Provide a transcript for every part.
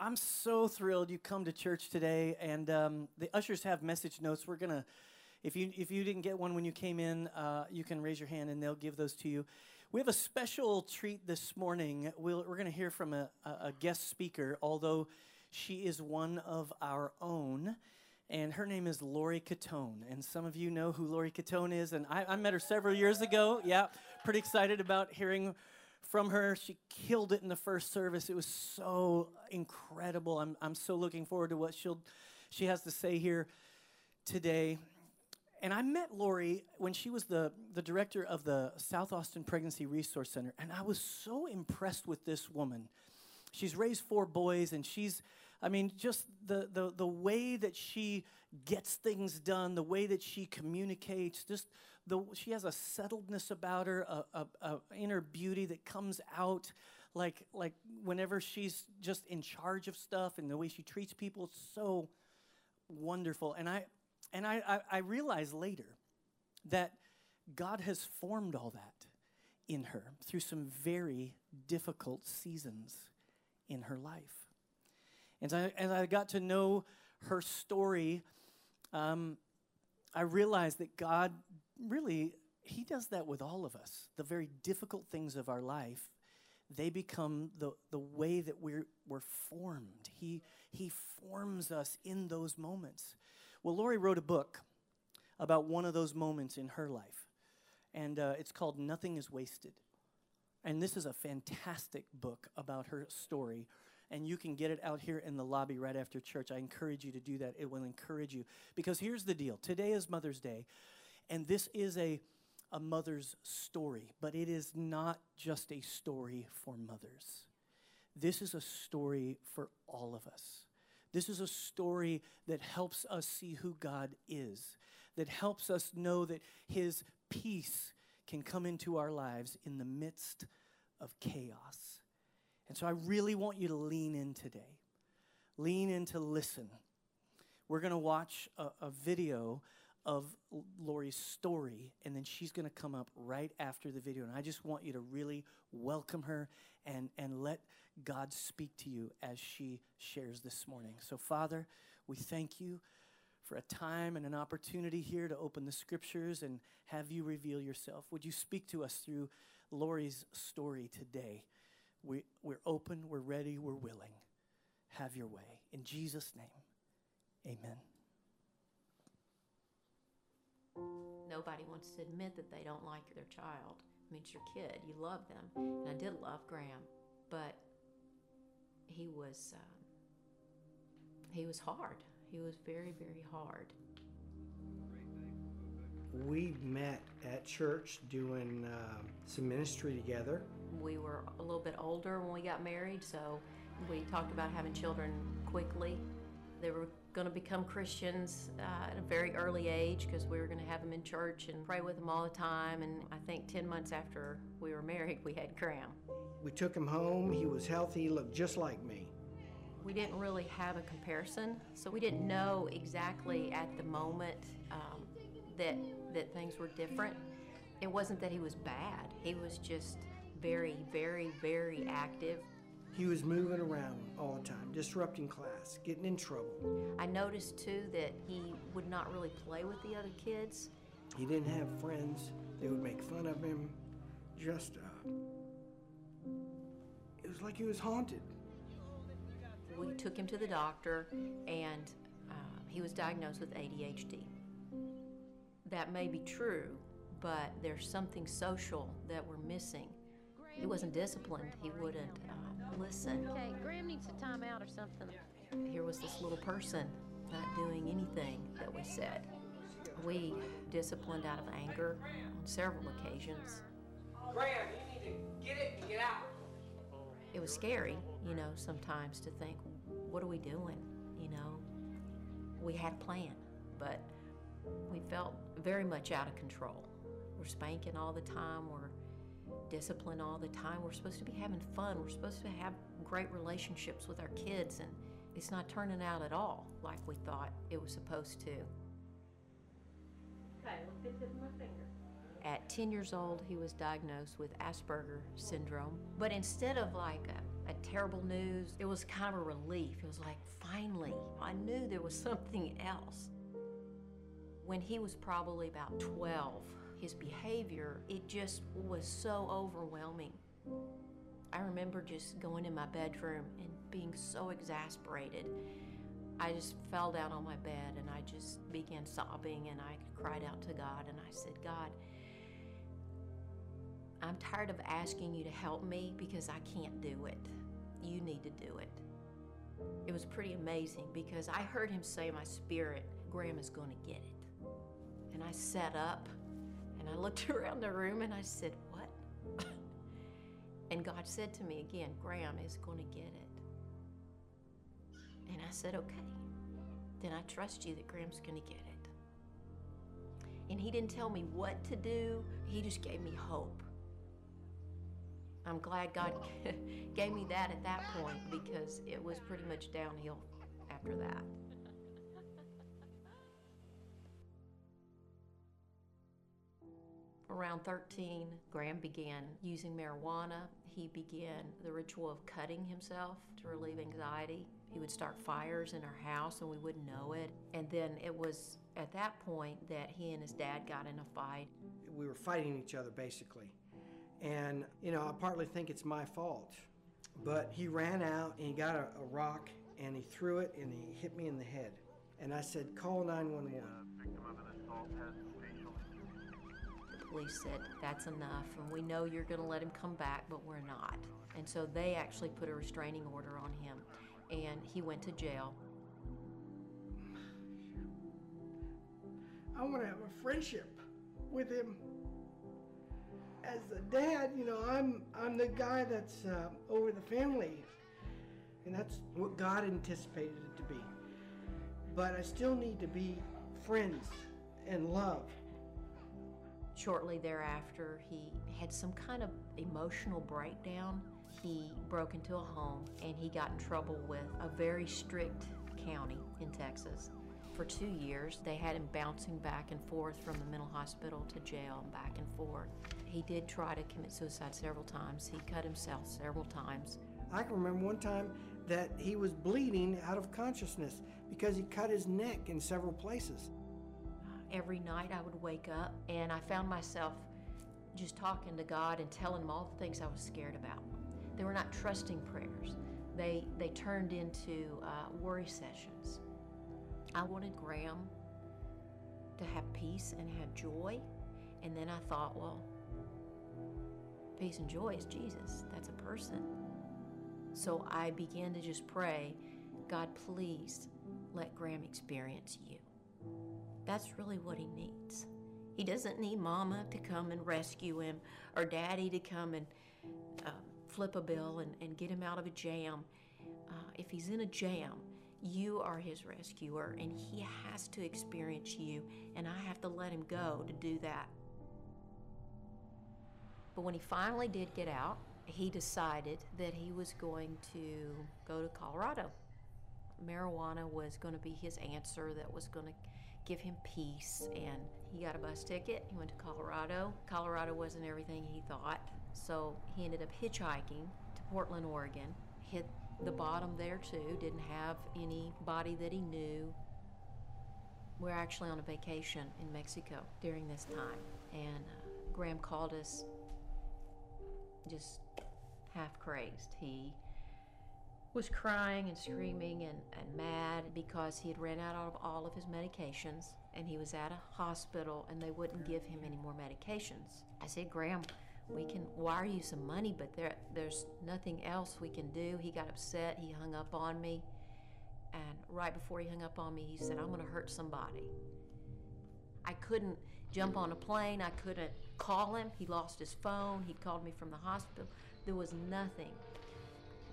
I'm so thrilled you come to church today, and the ushers have message notes. We're gonna, if you didn't get one when you came in, you can raise your hand and they'll give those to you. We have a special treat this morning. We're gonna hear from a guest speaker, although she is one of our own, and her name is Lori Catone. And some of you know who Lori Catone is, and I met her several years ago. Yeah, pretty excited about hearing from her. She killed it in the first service. It was so incredible. I'm so looking forward to what she has to say here today. And I met Lori when she was the director of the South Austin Pregnancy Resource Center, and I was so impressed with this woman. She's raised 4 boys, and she's, I mean, just the way that she gets things done, the way that she communicates, just she has a settledness about her, a inner beauty that comes out like whenever she's just in charge of stuff, and the way she treats people, it's so wonderful. And I realized later that God has formed all that in her through some very difficult seasons in her life. And as I got to know her story, I realized that God really, he does that with all of us. The very difficult things of our life, they become the way that we're formed. He forms us in those moments. Well, Lori wrote a book about one of those moments in her life, and it's called Nothing Is Wasted. And this is a fantastic book about her story, and you can get it out here in the lobby right after church. I encourage you to do that. It will encourage you, because here's the deal. Today is Mother's Day, and this is a mother's story, but it is not just a story for mothers. This is a story for all of us. This is a story that helps us see who God is, that helps us know that his peace can come into our lives in the midst of chaos. And so I really want you to lean in today. Lean in to listen. We're going to watch a video of Lori's story, and then she's going to come up right after the video. And I just want you to really welcome her and let God speak to you as she shares this morning. So, Father, we thank you for a time and an opportunity here to open the scriptures and have you reveal yourself. Would you speak to us through Lori's story today? We're open, we're ready, we're willing. Have your way. In Jesus' name, amen. Nobody wants to admit that they don't like their child. I mean, it's your kid. You love them. And I did love Graham, but he was hard. He was very, very hard. We met at church doing some ministry together. We were a little bit older when we got married, so we talked about having children quickly. They were going to become Christians at a very early age, because we were going to have them in church and pray with them all the time. And I think 10 months after we were married, we had Graham. We took him home. He was healthy. He looked just like me. We didn't really have a comparison, so we didn't know exactly at the moment that things were different. It wasn't that he was bad. He was just very, very, very active. He was moving around all the time, disrupting class, getting in trouble. I noticed, too, that he would not really play with the other kids. He didn't have friends. They would make fun of him. Just, it was like he was haunted. We took him to the doctor, and he was diagnosed with ADHD. That may be true, but there's something social that we're missing. He wasn't disciplined. He wouldn't listen. Okay, Graham needs a time out or something. Here was this little person not doing anything that we said. We disciplined out of anger on several occasions. Graham, you need to get it and get out. It was scary, you know, sometimes to think, what are we doing? You know, we had a plan, but we felt very much out of control. We're spanking all the time. We're discipline all the time. We're supposed to be having fun. We're supposed to have great relationships with our kids, and it's not turning out at all like we thought it was supposed to. Okay, look at my finger. At 10 years old, he was diagnosed with Asperger syndrome. But instead of like a terrible news, it was kind of a relief. It was like, finally, I knew there was something else. When he was probably about 12, his behavior, it just was so overwhelming. I remember just going in my bedroom and being so exasperated. I just fell down on my bed and I just began sobbing and I cried out to God and I said, God, I'm tired of asking you to help me because I can't do it. You need to do it. It was pretty amazing because I heard him say in my spirit, Graham is going to get it. And I sat up and I looked around the room and I said, what? And God said to me again, Graham is going to get it. And I said, okay, then I trust you that Graham's gonna get it. And he didn't tell me what to do, he just gave me hope. I'm glad God gave me that at that point because it was pretty much downhill after that. Around 13, Graham began using marijuana. He began the ritual of cutting himself to relieve anxiety. He would start fires in our house and we wouldn't know it. And then it was at that point that he and his dad got in a fight. We were fighting each other basically. And you know, I partly think it's my fault, but he ran out and he got a rock and he threw it and he hit me in the head. And I said, call 911. Victim of an assault has facial injuries. The police said, that's enough and we know you're gonna let him come back, but we're not. And so they actually put a restraining order on him. And he went to jail. I want to have a friendship with him. As a dad, you know, I'm the guy that's over the family, and that's what God anticipated it to be. But I still need to be friends and love. Shortly thereafter, he had some kind of emotional breakdown. He broke into a home and he got in trouble with a very strict county in Texas. For 2 years, they had him bouncing back and forth from the mental hospital to jail and back and forth. He did try to commit suicide several times. He cut himself several times. I can remember one time that he was bleeding out of consciousness because he cut his neck in several places. Every night I would wake up and I found myself just talking to God and telling him all the things I was scared about. They were not trusting prayers. They turned into worry sessions. I wanted Graham to have peace and have joy. And then I thought, well, peace and joy is Jesus. That's a person. So I began to just pray, God, please let Graham experience you. That's really what he needs. He doesn't need Mama to come and rescue him or Daddy to come and flip a bill and get him out of a jam. If he's in a jam, you are his rescuer and he has to experience you and I have to let him go to do that. But when he finally did get out, he decided that he was going to go to Colorado. Marijuana was going to be his answer that was going to give him peace, and he got a bus ticket. He went to Colorado. Colorado wasn't everything he thought, so he ended up hitchhiking to Portland, Oregon. Hit the bottom there too, didn't have anybody that he knew. We're actually on a vacation in Mexico during this time, and Graham called us just half crazed. He was crying and screaming and mad because he had ran out of all of his medications and he was at a hospital and they wouldn't give him any more medications. I said, Graham, we can wire you some money, but there's nothing else we can do. He got upset, he hung up on me. And right before he hung up on me, he said, I'm gonna hurt somebody. I couldn't jump on a plane, I couldn't call him. He lost his phone, he called me from the hospital. There was nothing.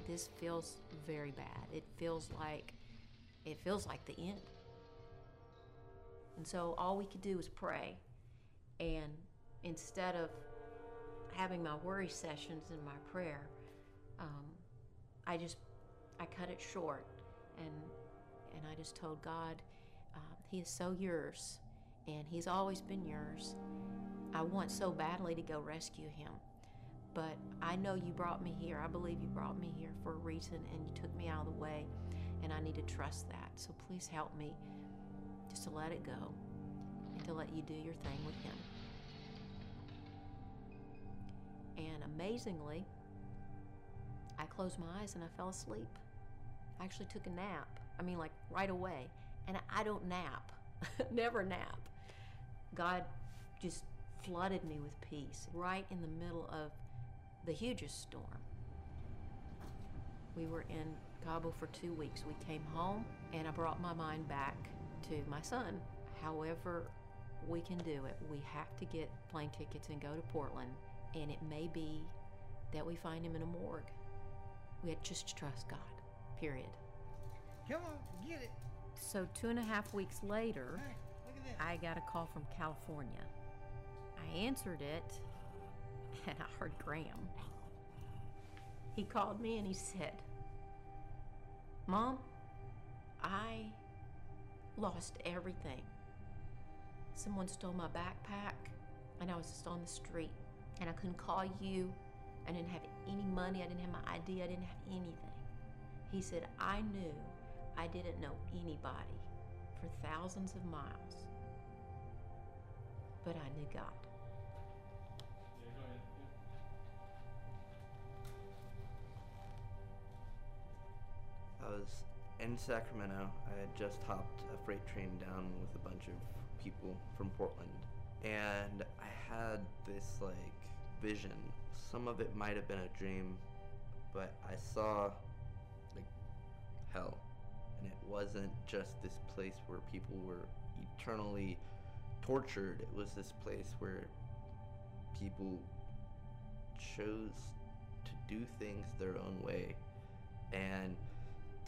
This feels very bad. It feels like the end. And so all we could do was pray. And instead of having my worry sessions in my prayer, I cut it short. And I just told God, he is so yours. And he's always been yours. I want so badly to go rescue him. But I know you brought me here. I believe you brought me here for a reason, and you took me out of the way, and I need to trust that. So please help me just to let it go and to let you do your thing with him. And amazingly, I closed my eyes and I fell asleep. I actually took a nap. I mean, like right away. And I don't nap, never nap. God just flooded me with peace right in the middle of the hugest storm. We were in Cabo for 2 weeks. We came home and I brought my mind back to my son. However we can do it, we have to get plane tickets and go to Portland, and it may be that we find him in a morgue. We had just to trust God, period. Come on, get it. So 2.5 weeks later, hey, look at this. I got a call from California. I answered it and I heard Graham. He called me and he said, "Mom, I lost everything. Someone stole my backpack and I was just on the street and I couldn't call you. I didn't have any money, I didn't have my ID, I didn't have anything." He said, "I knew I didn't know anybody for thousands of miles, but I knew God." Yeah, go ahead. Yeah. I was in Sacramento. I had just hopped a freight train down with a bunch of people from Portland, and I had this like vision. Some of it might have been a dream, but I saw like hell, and it wasn't just this place where people were eternally tortured. It was this place where people chose to do things their own way and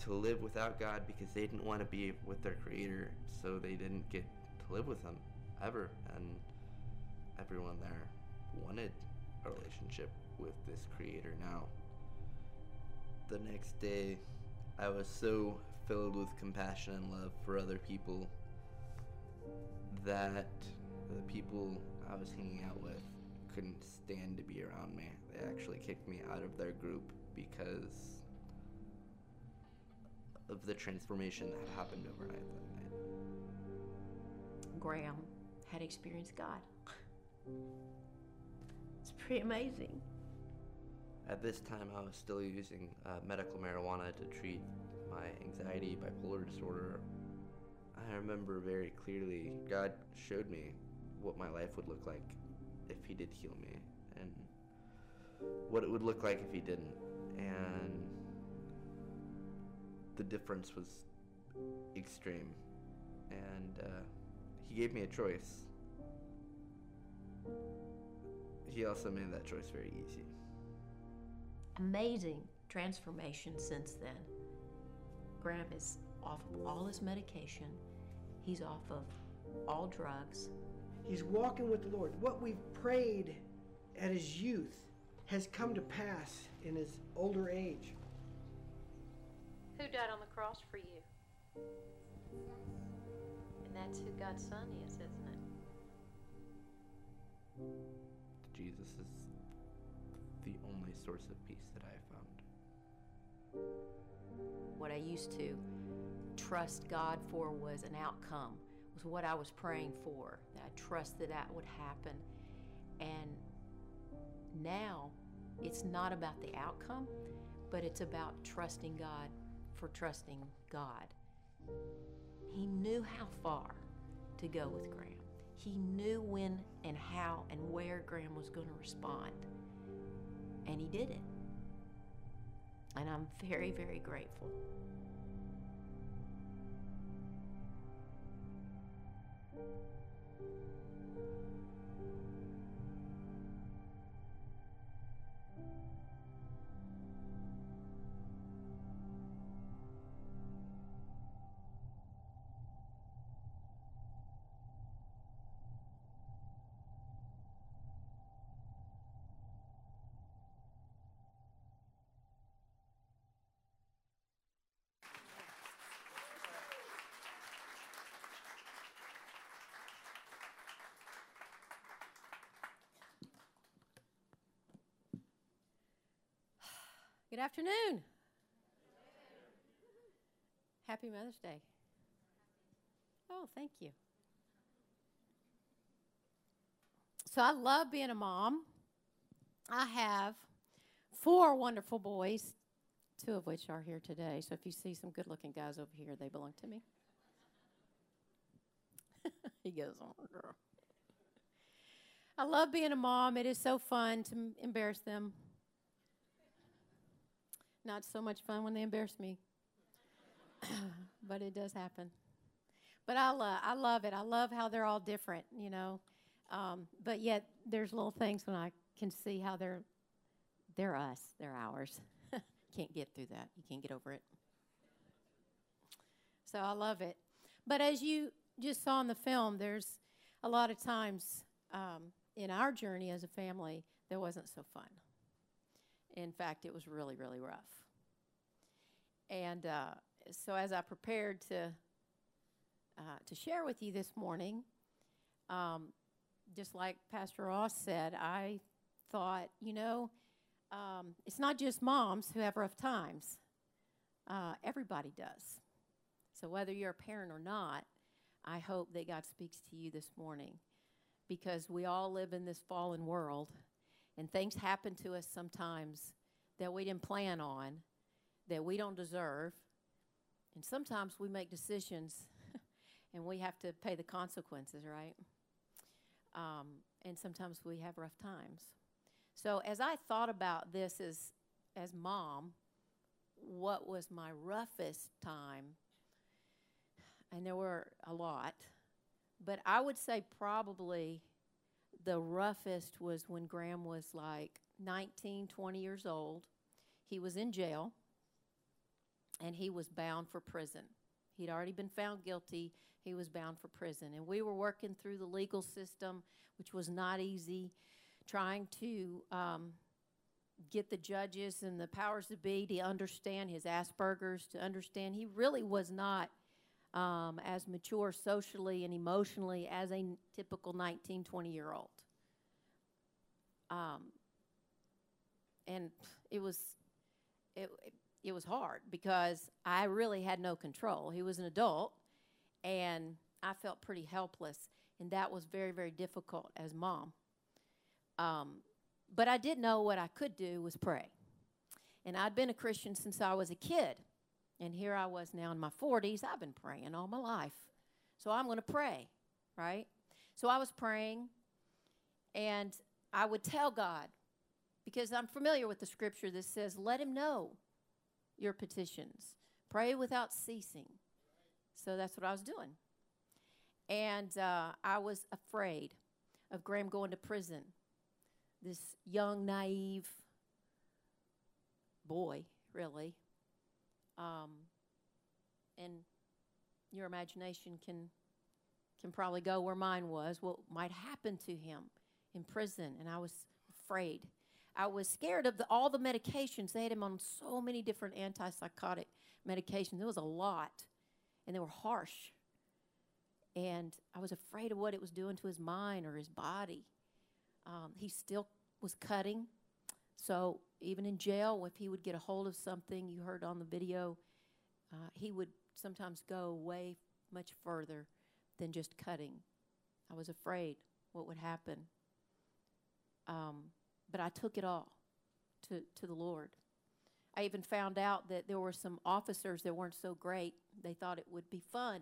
to live without God because they didn't want to be with their Creator, so they didn't get to live with Him ever. And everyone there wanted a relationship with this Creator now. The next day, I was so filled with compassion and love for other people that the people I was hanging out with couldn't stand to be around me. They actually kicked me out of their group because of the transformation that happened overnight that night. Graham had experienced God. It's pretty amazing. At this time, I was still using medical marijuana to treat my anxiety, bipolar disorder. I remember very clearly God showed me what my life would look like if He did heal me, and what it would look like if He didn't. And the difference was extreme. And He gave me a choice. He also made that choice very easy. Amazing transformation since then. Graham is off of all his medication. He's off of all drugs. He's walking with the Lord. What we've prayed at his youth has come to pass in his older age. Who died on the cross for you? And that's who God's Son is, isn't it? Jesus is the only source of peace that I found. What I used to trust God for was an outcome, was what I was praying for, that I trusted that would happen. And now it's not about the outcome, but it's about trusting God for trusting God. He knew how far to go with Graham. He knew when and how and where Graham was going to respond. And He did it. And I'm very, very grateful. Good afternoon. Happy Mother's Day. Oh, thank you. So I love being a mom. I have 4 wonderful boys, 2 of which are here today. So if you see some good-looking guys over here, they belong to me. He goes on, girl. I love being a mom. It is so fun to embarrass them. Not so much fun when they embarrass me, but it does happen. But I love it. I love how they're all different, you know. But yet there's little things when I can see how they're us, they're ours. Can't get through that. You can't get over it. So I love it. But as you just saw in the film, there's a lot of times in our journey as a family that wasn't so fun. In fact, it was really, really rough. And so as I prepared to share with you this morning, just like Pastor Ross said, I thought, you know, it's not just moms who have rough times. Everybody does. So whether you're a parent or not, I hope that God speaks to you this morning, because we all live in this fallen world. And things happen to us sometimes that we didn't plan on, that we don't deserve. And sometimes we make decisions and we have to pay the consequences, right? And sometimes we have rough times. So as I thought about this as mom, what was my roughest time? And there were a lot. But I would say probably the roughest was when Graham was like 19, 20 years old. He was in jail, and he was bound for prison. He'd already been found guilty. He was bound for prison. And we were working through the legal system, which was not easy, trying to get the judges and the powers that be to understand his Asperger's, to understand he really was not as mature socially and emotionally as a typical 19, 20-year-old. And it was hard because I really had no control. He was an adult, and I felt pretty helpless, and that was very, very difficult as mom. But I did know what I could do was pray. And I'd been a Christian since I was a kid. And here I was now in my 40s. I've been praying all my life. So I'm going to pray, right? So I was praying, and I would tell God, because I'm familiar with the scripture that says, let him know your petitions. Pray without ceasing. So that's what I was doing. And I was afraid of Graham going to prison, this young, naive boy, really. And your imagination can probably go where mine was, what might happen to him in prison. And I was afraid. I was scared of all the medications. They had him on so many different antipsychotic medications. There was a lot, and they were harsh. And I was afraid of what it was doing to his mind or his body. He still was cutting. So even in jail, if he would get a hold of something, you heard on the video, he would sometimes go way much further than just cutting. I was afraid what would happen. But I took it all to the Lord. I even found out that there were some officers that weren't so great. They thought it would be fun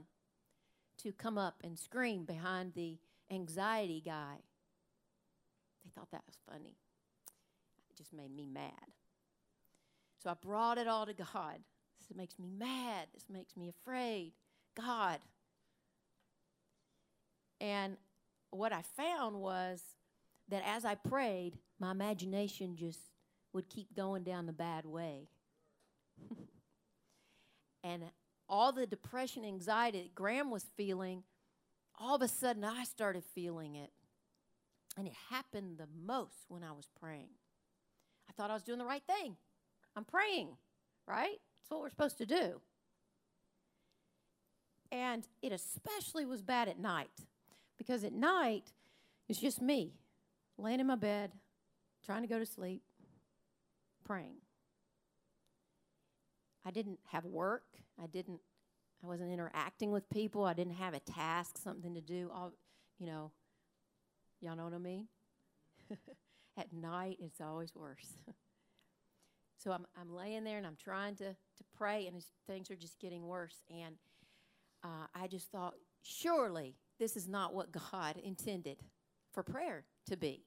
to come up and scream behind the anxiety guy. They thought that was funny. Just made me mad. So I brought it all to God. This makes me mad. This makes me afraid. God. And what I found was that as I prayed, my imagination just would keep going down the bad way. And all the depression, anxiety that Graham was feeling, all of a sudden I started feeling it. And it happened the most when I was praying. I thought I was doing the right thing. I'm praying, right? That's what we're supposed to do. And it especially was bad at night, because at night, it's just me laying in my bed, trying to go to sleep, praying. I didn't have work. I wasn't interacting with people. I didn't have a task, something to do. All, you know, y'all know what I mean? At night, it's always worse. So I'm laying there, and I'm trying to pray, and things are just getting worse. And I just thought, surely this is not what God intended for prayer to be.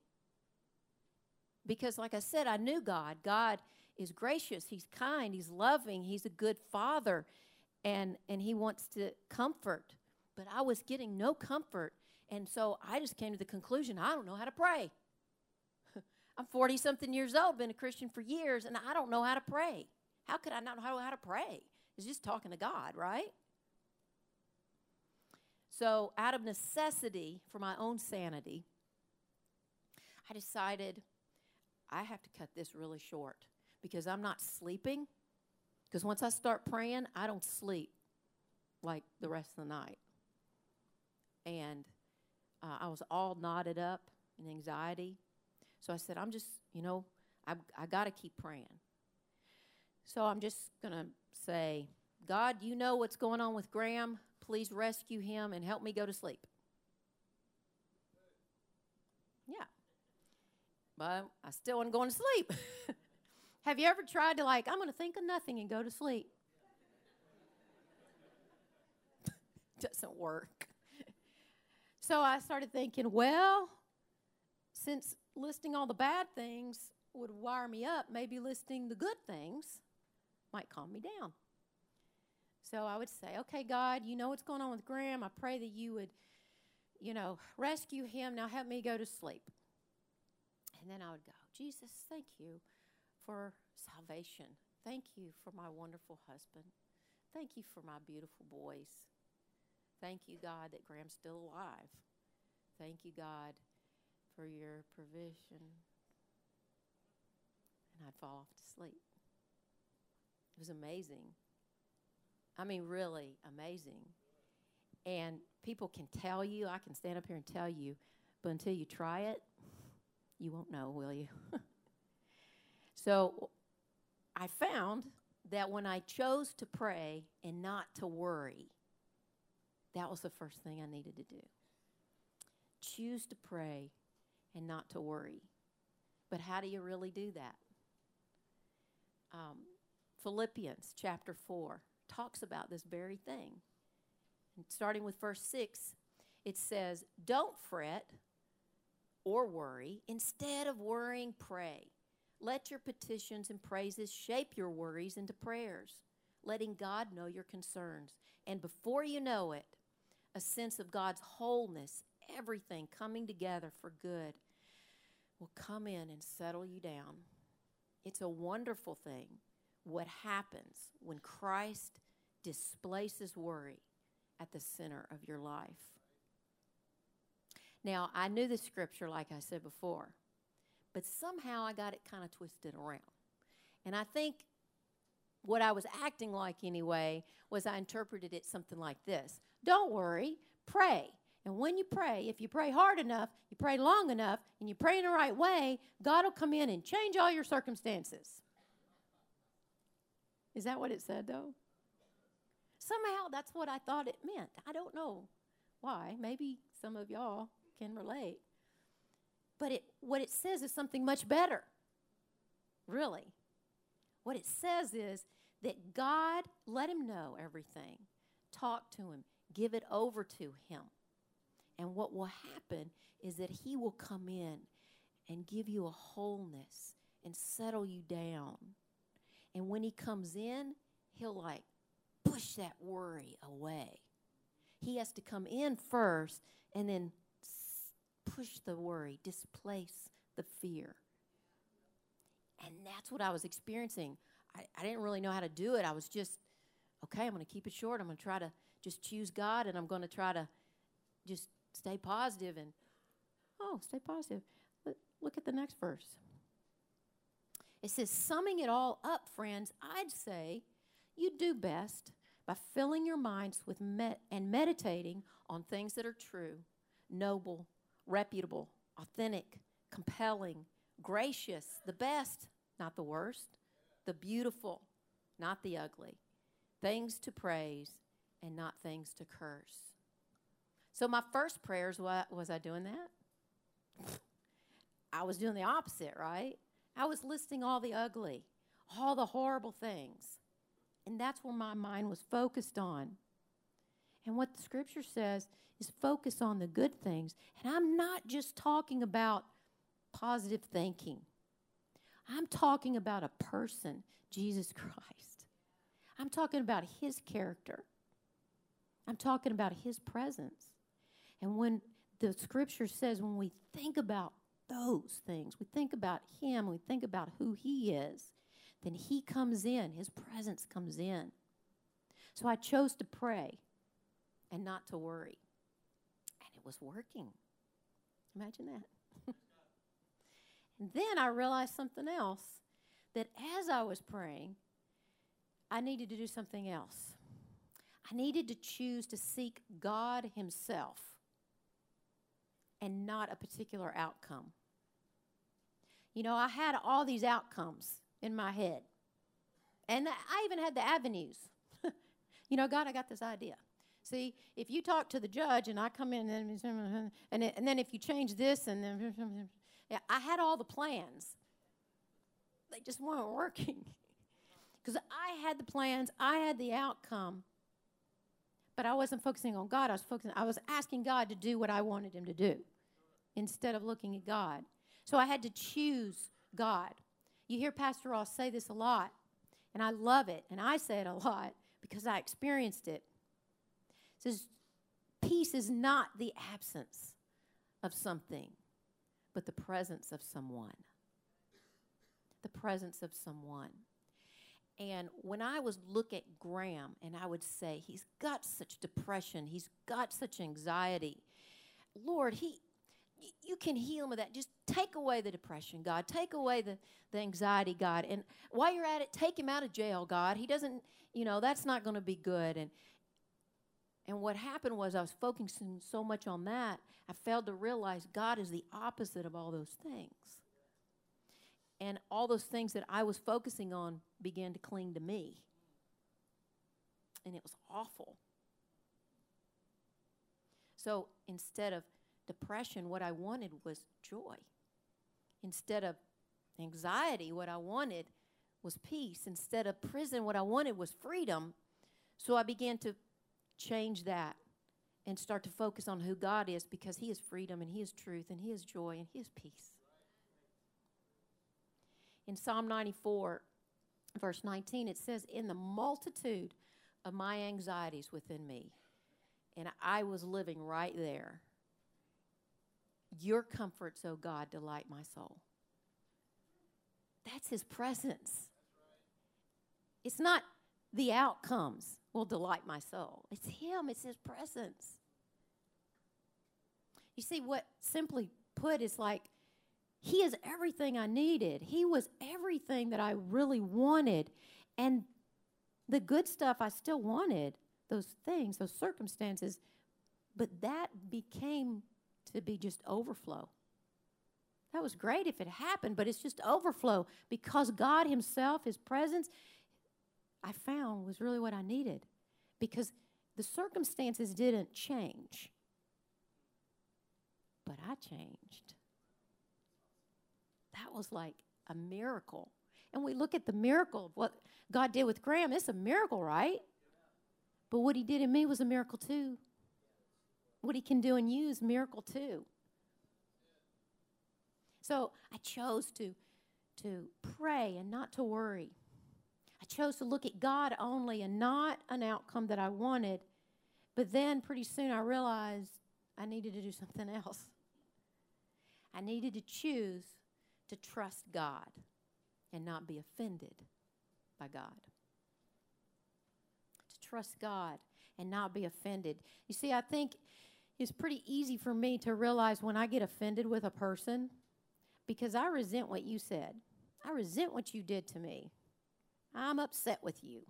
Because, like I said, I knew God. God is gracious. He's kind. He's loving. He's a good father. And he wants to comfort. But I was getting no comfort. And so I just came to the conclusion, I don't know how to pray. I'm 40-something years old, been a Christian for years, and I don't know how to pray. How could I not know how to pray? It's just talking to God, right? So out of necessity for my own sanity, I decided I have to cut this really short because I'm not sleeping. Because once I start praying, I don't sleep like the rest of the night. And I was all knotted up in anxiety. So I said, I'm just, you know, I got to keep praying. So I'm just going to say, God, you know what's going on with Graham. Please rescue him and help me go to sleep. Yeah. But I still wasn't going to sleep. Have you ever tried to, like, I'm going to think of nothing and go to sleep? Doesn't work. So I started thinking, well, since listing all the bad things would wire me up, maybe listing the good things might calm me down. So I would say, okay, God, you know what's going on with Graham. I pray that you would, you know, rescue him. Now help me go to sleep. And then I would go, Jesus, thank you for salvation. Thank you for my wonderful husband. Thank you for my beautiful boys. Thank you, God, that Graham's still alive. Thank you, God, for your provision. And I'd fall off to sleep. It was amazing. I mean, really amazing. And people can tell you, I can stand up here and tell you, but until you try it, you won't know, will you? So I found that when I chose to pray and not to worry, that was the first thing I needed to do. Choose to pray and not to worry. But how do you really do that? Philippians chapter 4 talks about this very thing. And starting with verse 6, it says, don't fret or worry. Instead of worrying, pray. Let your petitions and praises shape your worries into prayers, letting God know your concerns. And before you know it, a sense of God's wholeness, everything coming together for good, will come in and settle you down. It's a wonderful thing what happens when Christ displaces worry at the center of your life. Now, I knew the scripture, like I said before. But somehow I got it kind of twisted around. And I think what I was acting like anyway was I interpreted it something like this. Don't worry, pray. And when you pray, if you pray hard enough, you pray long enough, and you pray in the right way, God will come in and change all your circumstances. Is that what it said, though? Somehow that's what I thought it meant. I don't know why. Maybe some of y'all can relate. But what it says is something much better, really. What it says is that God, let him know everything. Talk to him. Give it over to him. And what will happen is that he will come in and give you a wholeness and settle you down. And when he comes in, he'll like push that worry away. He has to come in first and then push the worry, displace the fear. And that's what I was experiencing. I didn't really know how to do it. I was just, okay, I'm going to keep it short. I'm going to try to just choose God, and I'm going to try to just stay positive. And, oh, stay positive. Look at the next verse. It says, summing it all up, friends, I'd say you do best by filling your minds with meditating on things that are true, noble, reputable, authentic, compelling, gracious, the best, not the worst, the beautiful, not the ugly, things to praise and not things to curse. So my first prayers, what was I doing that? I was doing the opposite, right? I was listing all the ugly, all the horrible things. And that's where my mind was focused on. And what the scripture says is focus on the good things. And I'm not just talking about positive thinking. I'm talking about a person, Jesus Christ. I'm talking about his character. I'm talking about his presence. And when the scripture says when we think about those things, we think about him, we think about who he is, then he comes in, his presence comes in. So I chose to pray and not to worry. And it was working. Imagine that. And then I realized something else, that as I was praying, I needed to do something else. I needed to choose to seek God himself and not a particular outcome. You know, I had all these outcomes in my head. And I even had the avenues. You know, God, I got this idea. See, if you talk to the judge and I come in and then if you change this and then... Yeah, I had all the plans. They just weren't working. Because I had the plans, I had the outcome, but I wasn't focusing on God. I was asking God to do what I wanted him to do instead of looking at God. So I had to choose God. You hear Pastor Ross say this a lot, and I love it, and I say it a lot because I experienced it. It says, peace is not the absence of something, but the presence of someone. The presence of someone. And when I was look at Graham, and I would say, he's got such depression, he's got such anxiety. Lord, you can heal him of that. Just take away the depression, God. Take away the anxiety, God. And while you're at it, take him out of jail, God. He doesn't, you know, that's not going to be good. And what happened was I was focusing so much on that, I failed to realize God is the opposite of all those things. And all those things that I was focusing on began to cling to me. And it was awful. So instead of depression, what I wanted was joy. Instead of anxiety, what I wanted was peace. Instead of prison, what I wanted was freedom. So I began to change that and start to focus on who God is, because he is freedom and he is truth and he is joy and he is peace. In Psalm 94, verse 19, it says, in the multitude of my anxieties within me, and I was living right there, your comforts, O God, delight my soul. That's his presence. It's not the outcomes will delight my soul. It's him. It's his presence. You see, what simply put is like, he is everything I needed. He was everything that I really wanted. And the good stuff I still wanted, those things, those circumstances, but that became to be just overflow. That was great if it happened, but it's just overflow because God himself, his presence, I found was really what I needed, because the circumstances didn't change, but I changed. That was like a miracle. And we look at the miracle of what God did with Graham. It's a miracle, right? But what he did in me was a miracle too. What he can do in you is a miracle too. So I chose to pray and not to worry. I chose to look at God only and not an outcome that I wanted. But then pretty soon I realized I needed to do something else. I needed to choose to trust God and not be offended by God. To trust God and not be offended. You see, I think it's pretty easy for me to realize when I get offended with a person, because I resent what you said. I resent what you did to me. I'm upset with you,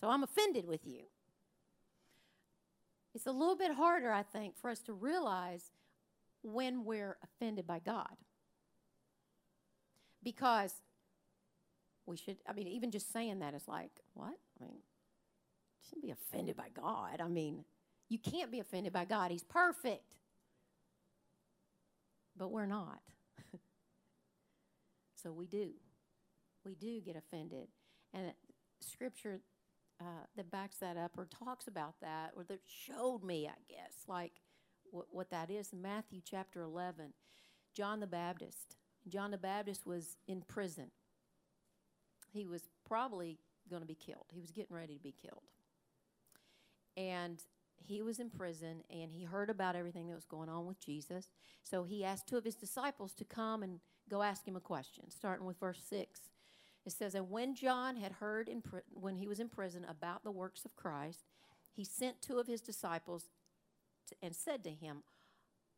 so I'm offended with you. It's a little bit harder, I think, for us to realize when we're offended by God. Because we should, I mean, even just saying that is like, what? I mean, shouldn't be offended by God. I mean, you can't be offended by God. He's perfect. But we're not. So we do. We do get offended. And Scripture that backs that up or talks about that, or that showed me, I guess, like what that is. Matthew chapter 11, John the Baptist. John the Baptist was in prison. He was probably going to be killed. He was getting ready to be killed. And he was in prison, and he heard about everything that was going on with Jesus. So he asked two of his disciples to come and go ask him a question, starting with verse 6. It says, and when John had heard when he was in prison about the works of Christ, he sent two of his disciples and said to him,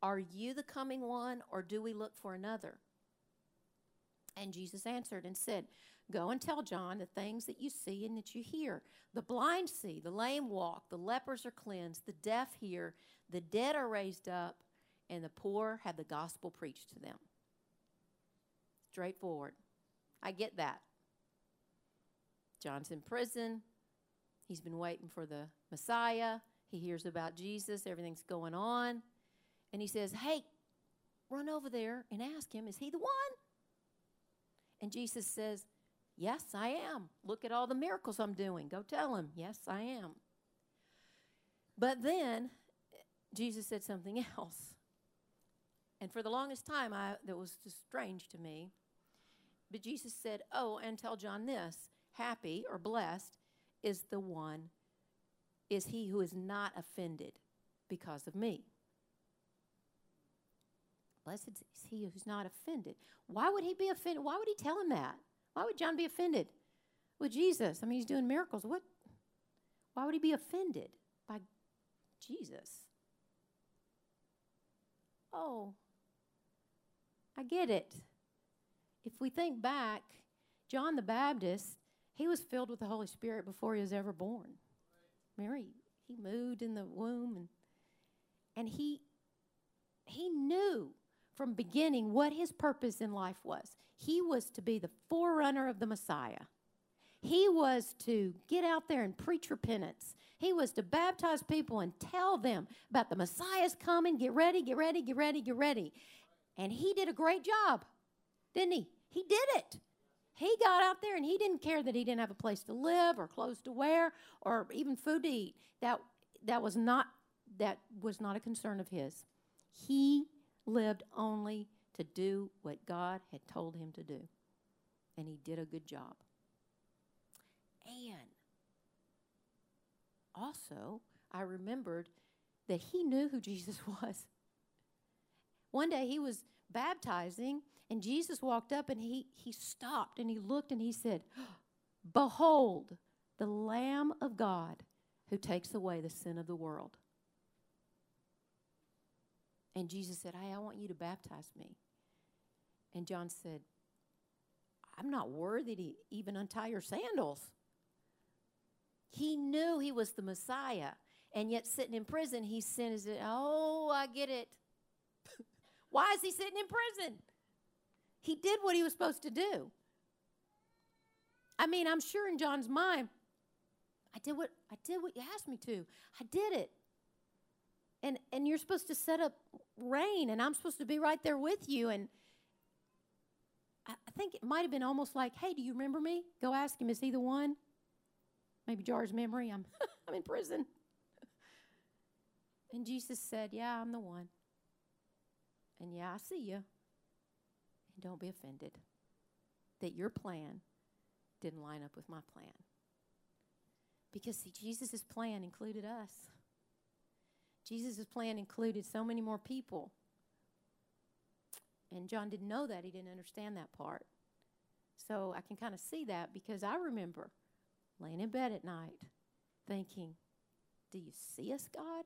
are you the coming one, or do we look for another? And Jesus answered and said, go and tell John the things that you see and that you hear. The blind see, the lame walk, the lepers are cleansed, the deaf hear, the dead are raised up, and the poor have the gospel preached to them. Straightforward. I get that. John's in prison. He's been waiting for the Messiah. He hears about Jesus. Everything's going on. And he says, hey, run over there and ask him, is he the one? And Jesus says, yes, I am. Look at all the miracles I'm doing. Go tell him, yes, I am. But then Jesus said something else. And for the longest time, that was just strange to me. But Jesus said, oh, and tell John this, happy or blessed is the one, is he who is not offended because of me. Blessed is he who's not offended. Why would he be offended? Why would he tell him that? Why would John be offended with Jesus? I mean, he's doing miracles. What? Why would he be offended by Jesus? Oh, I get it. If we think back, John the Baptist, he was filled with the Holy Spirit before he was ever born. Mary, he moved in the womb, and he knew from beginning what his purpose in life was. He was to be the forerunner of the Messiah. He was to get out there and preach repentance. He was to baptize people and tell them about the Messiah's coming. Get ready, get ready, get ready, get ready. And he did a great job, didn't he? He did it. He got out there, and he didn't care that he didn't have a place to live or clothes to wear or even food to eat. That was not a concern of his. He lived only to do what God had told him to do, and he did a good job. And also, I remembered that he knew who Jesus was. One day he was baptizing, and Jesus walked up, and he stopped, and he looked, and he said, behold, the Lamb of God who takes away the sin of the world. And Jesus said, hey, I want you to baptize me. And John said, I'm not worthy to even untie your sandals. He knew he was the Messiah, and yet sitting in prison, he says, oh, I get it. Why is he sitting in prison? He did what he was supposed to do. I mean, I'm sure in John's mind, I did what you asked me to. I did it. And you're supposed to set up rain, and I'm supposed to be right there with you. And I think it might have been almost like, hey, do you remember me? Go ask him, is he the one? Maybe jars memory, I'm in prison. And Jesus said, yeah, I'm the one. And yeah, I see you. And don't be offended that your plan didn't line up with my plan. Because, see, Jesus' plan included us. Jesus' plan included so many more people. And John didn't know that. He didn't understand that part. So I can kind of see that, because I remember laying in bed at night thinking, do you see us, God?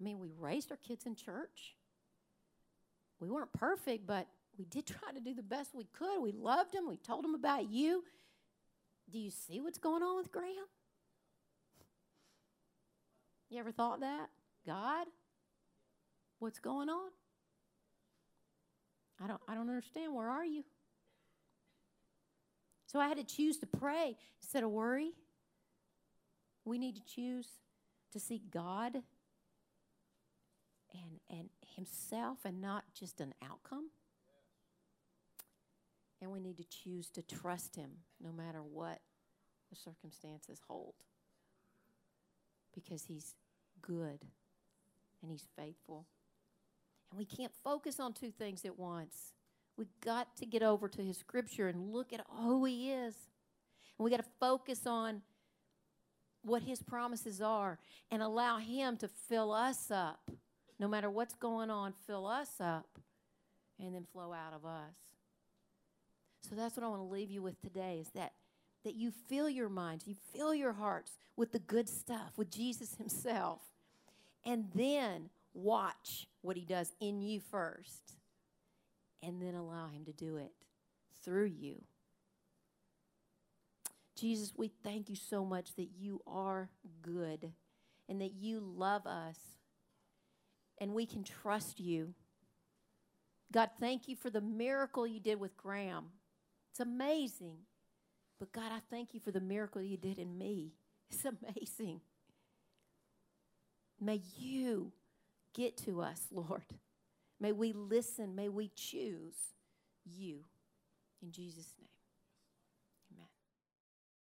I mean, we raised our kids in church. We weren't perfect, but we did try to do the best we could. We loved them. We told them about you. Do you see what's going on with Graham? You ever thought that? God, what's going on? I don't understand. Where are you? So I had to choose to pray instead of worry. We need to choose to seek God and himself and not just an outcome. And we need to choose to trust him no matter what the circumstances hold. Because he's good and he's faithful. And we can't focus on two things at once. We've got to get over to his scripture and look at who he is. And we've got to focus on what his promises are and allow him to fill us up. No matter what's going on, fill us up and then flow out of us. So that's what I want to leave you with today, is that you fill your minds, you fill your hearts with the good stuff, with Jesus himself. And then watch what he does in you first. And then allow him to do it through you. Jesus, we thank you so much that you are good and that you love us and we can trust you. God, thank you for the miracle you did with Graham. It's amazing. But God, I thank you for the miracle you did in me. It's amazing. May you get to us, Lord. May we listen. May we choose you. In Jesus' name.